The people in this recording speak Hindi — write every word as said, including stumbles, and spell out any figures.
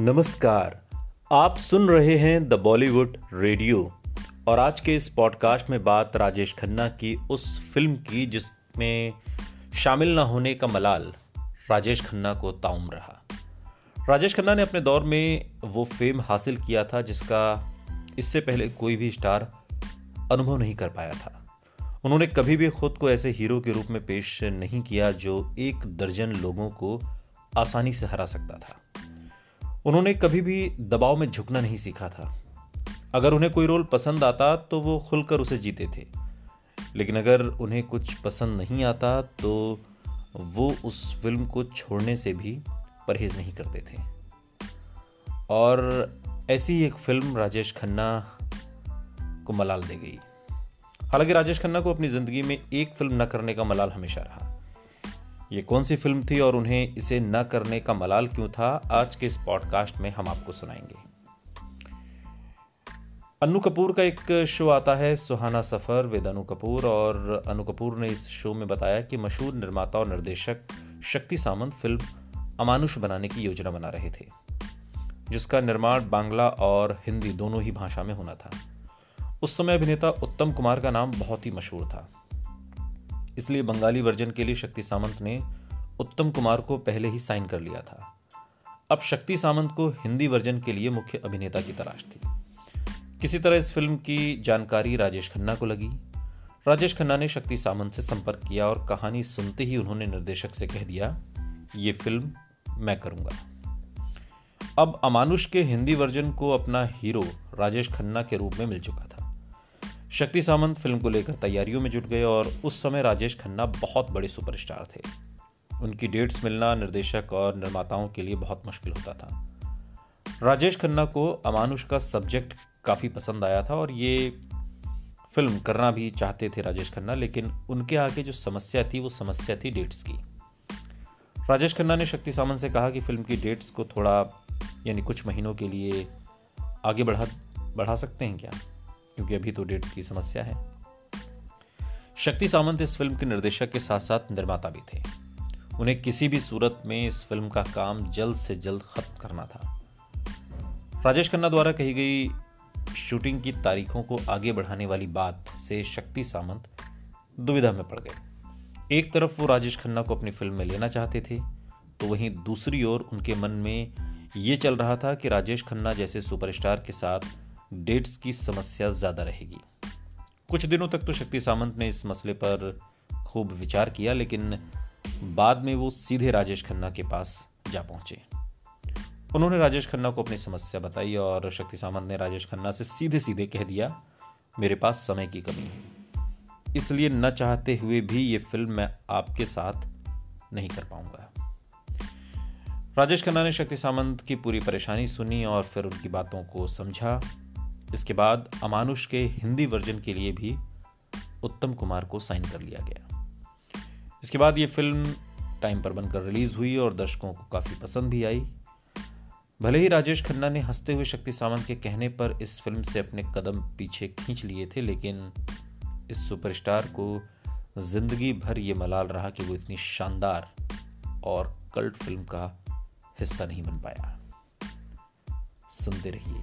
नमस्कार, आप सुन रहे हैं द बॉलीवुड रेडियो और आज के इस पॉडकास्ट में बात राजेश खन्ना की उस फिल्म की जिसमें शामिल न होने का मलाल राजेश खन्ना को ताउम रहा। राजेश खन्ना ने अपने दौर में वो फेम हासिल किया था जिसका इससे पहले कोई भी स्टार अनुभव नहीं कर पाया था। उन्होंने कभी भी खुद को ऐसे हीरो के रूप में पेश नहीं किया जो एक दर्जन लोगों को आसानी से हरा सकता था। उन्होंने कभी भी दबाव में झुकना नहीं सीखा था। अगर उन्हें कोई रोल पसंद आता तो वो खुलकर उसे जीते थे, लेकिन अगर उन्हें कुछ पसंद नहीं आता तो वो उस फिल्म को छोड़ने से भी परहेज नहीं करते थे। और ऐसी एक फिल्म राजेश खन्ना को मलाल दे गई। हालांकि राजेश खन्ना को अपनी ज़िंदगी में एक फिल्म न करने का मलाल हमेशा रहा। ये कौन सी फिल्म थी और उन्हें इसे न करने का मलाल क्यों था, आज के इस पॉडकास्ट में हम आपको सुनाएंगे। अनु कपूर का एक शो आता है, सुहाना सफर विद अनु कपूर, और अनु कपूर ने इस शो में बताया कि मशहूर निर्माता और निर्देशक शक्ति सामंत फिल्म अमानुष बनाने की योजना बना रहे थे, जिसका निर्माण बांग्ला और हिंदी दोनों ही भाषा में होना था। उस समय अभिनेता उत्तम कुमार का नाम बहुत ही मशहूर था, इसलिए बंगाली वर्जन के लिए शक्ति सामंत ने उत्तम कुमार को पहले ही साइन कर लिया था। अब शक्ति सामंत को हिंदी वर्जन के लिए मुख्य अभिनेता की तलाश थी। किसी तरह इस फिल्म की जानकारी राजेश खन्ना को लगी। राजेश खन्ना ने शक्ति सामंत से संपर्क किया और कहानी सुनते ही उन्होंने निर्देशक से कह दिया, ये फिल्म मैं करूँगा। अब अमानुष के हिंदी वर्जन को अपना हीरो राजेश खन्ना के रूप में मिल चुका था। शक्ति सामंत फिल्म को लेकर तैयारियों में जुट गए और उस समय राजेश खन्ना बहुत बड़े सुपरस्टार थे। उनकी डेट्स मिलना निर्देशक और निर्माताओं के लिए बहुत मुश्किल होता था। राजेश खन्ना को अमानुष का सब्जेक्ट काफ़ी पसंद आया था और ये फिल्म करना भी चाहते थे राजेश खन्ना, लेकिन उनके आगे जो समस्या थी वो समस्या थी डेट्स की। राजेश खन्ना ने शक्ति सामंत से कहा कि फिल्म की डेट्स को थोड़ा यानी कुछ महीनों के लिए आगे बढ़ा बढ़ा सकते हैं क्या, क्योंकि अभी तो डेट्स की समस्या है। शक्ति सामंत इस फिल्म के निर्देशक के साथ साथ निर्माता भी थे। उन्हें किसी भी सूरत में इस फिल्म का काम जल्द से जल्द खत्म करना था। राजेश खन्ना द्वारा कही गई शूटिंग की तारीखों को आगे बढ़ाने वाली बात से शक्ति सामंत दुविधा में पड़ गए। एक तरफ वो राजेश खन्ना को अपनी फिल्म में लेना चाहते थे, तो वहीं दूसरी ओर उनके मन में ये चल रहा था कि राजेश खन्ना जैसे सुपरस्टार के साथ डेट्स की समस्या ज़्यादा रहेगी। कुछ दिनों तक तो शक्ति सामंत ने इस मसले पर खूब विचार किया, लेकिन बाद में वो सीधे राजेश खन्ना के पास जा पहुँचे। उन्होंने राजेश खन्ना को अपनी समस्या बताई और शक्ति सामंत ने राजेश खन्ना से सीधे सीधे कह दिया, मेरे पास समय की कमी है, इसलिए न चाहते हुए भी ये फिल्म मैं आपके साथ नहीं कर पाऊँगा। राजेश खन्ना ने शक्ति सामंत की पूरी परेशानी सुनी और फिर उनकी बातों को समझा। इसके बाद अमानुष के हिंदी वर्जन के लिए भी उत्तम कुमार को साइन कर लिया गया। इसके बाद ये फिल्म टाइम पर बनकर रिलीज़ हुई और दर्शकों को काफ़ी पसंद भी आई। भले ही राजेश खन्ना ने हंसते हुए शक्ति सामंत के कहने पर इस फिल्म से अपने कदम पीछे खींच लिए थे, लेकिन इस सुपरस्टार को जिंदगी भर ये मलाल रहा कि वो इतनी शानदार और कल्ट फिल्म का हिस्सा नहीं बन पाया। सुनते रहिए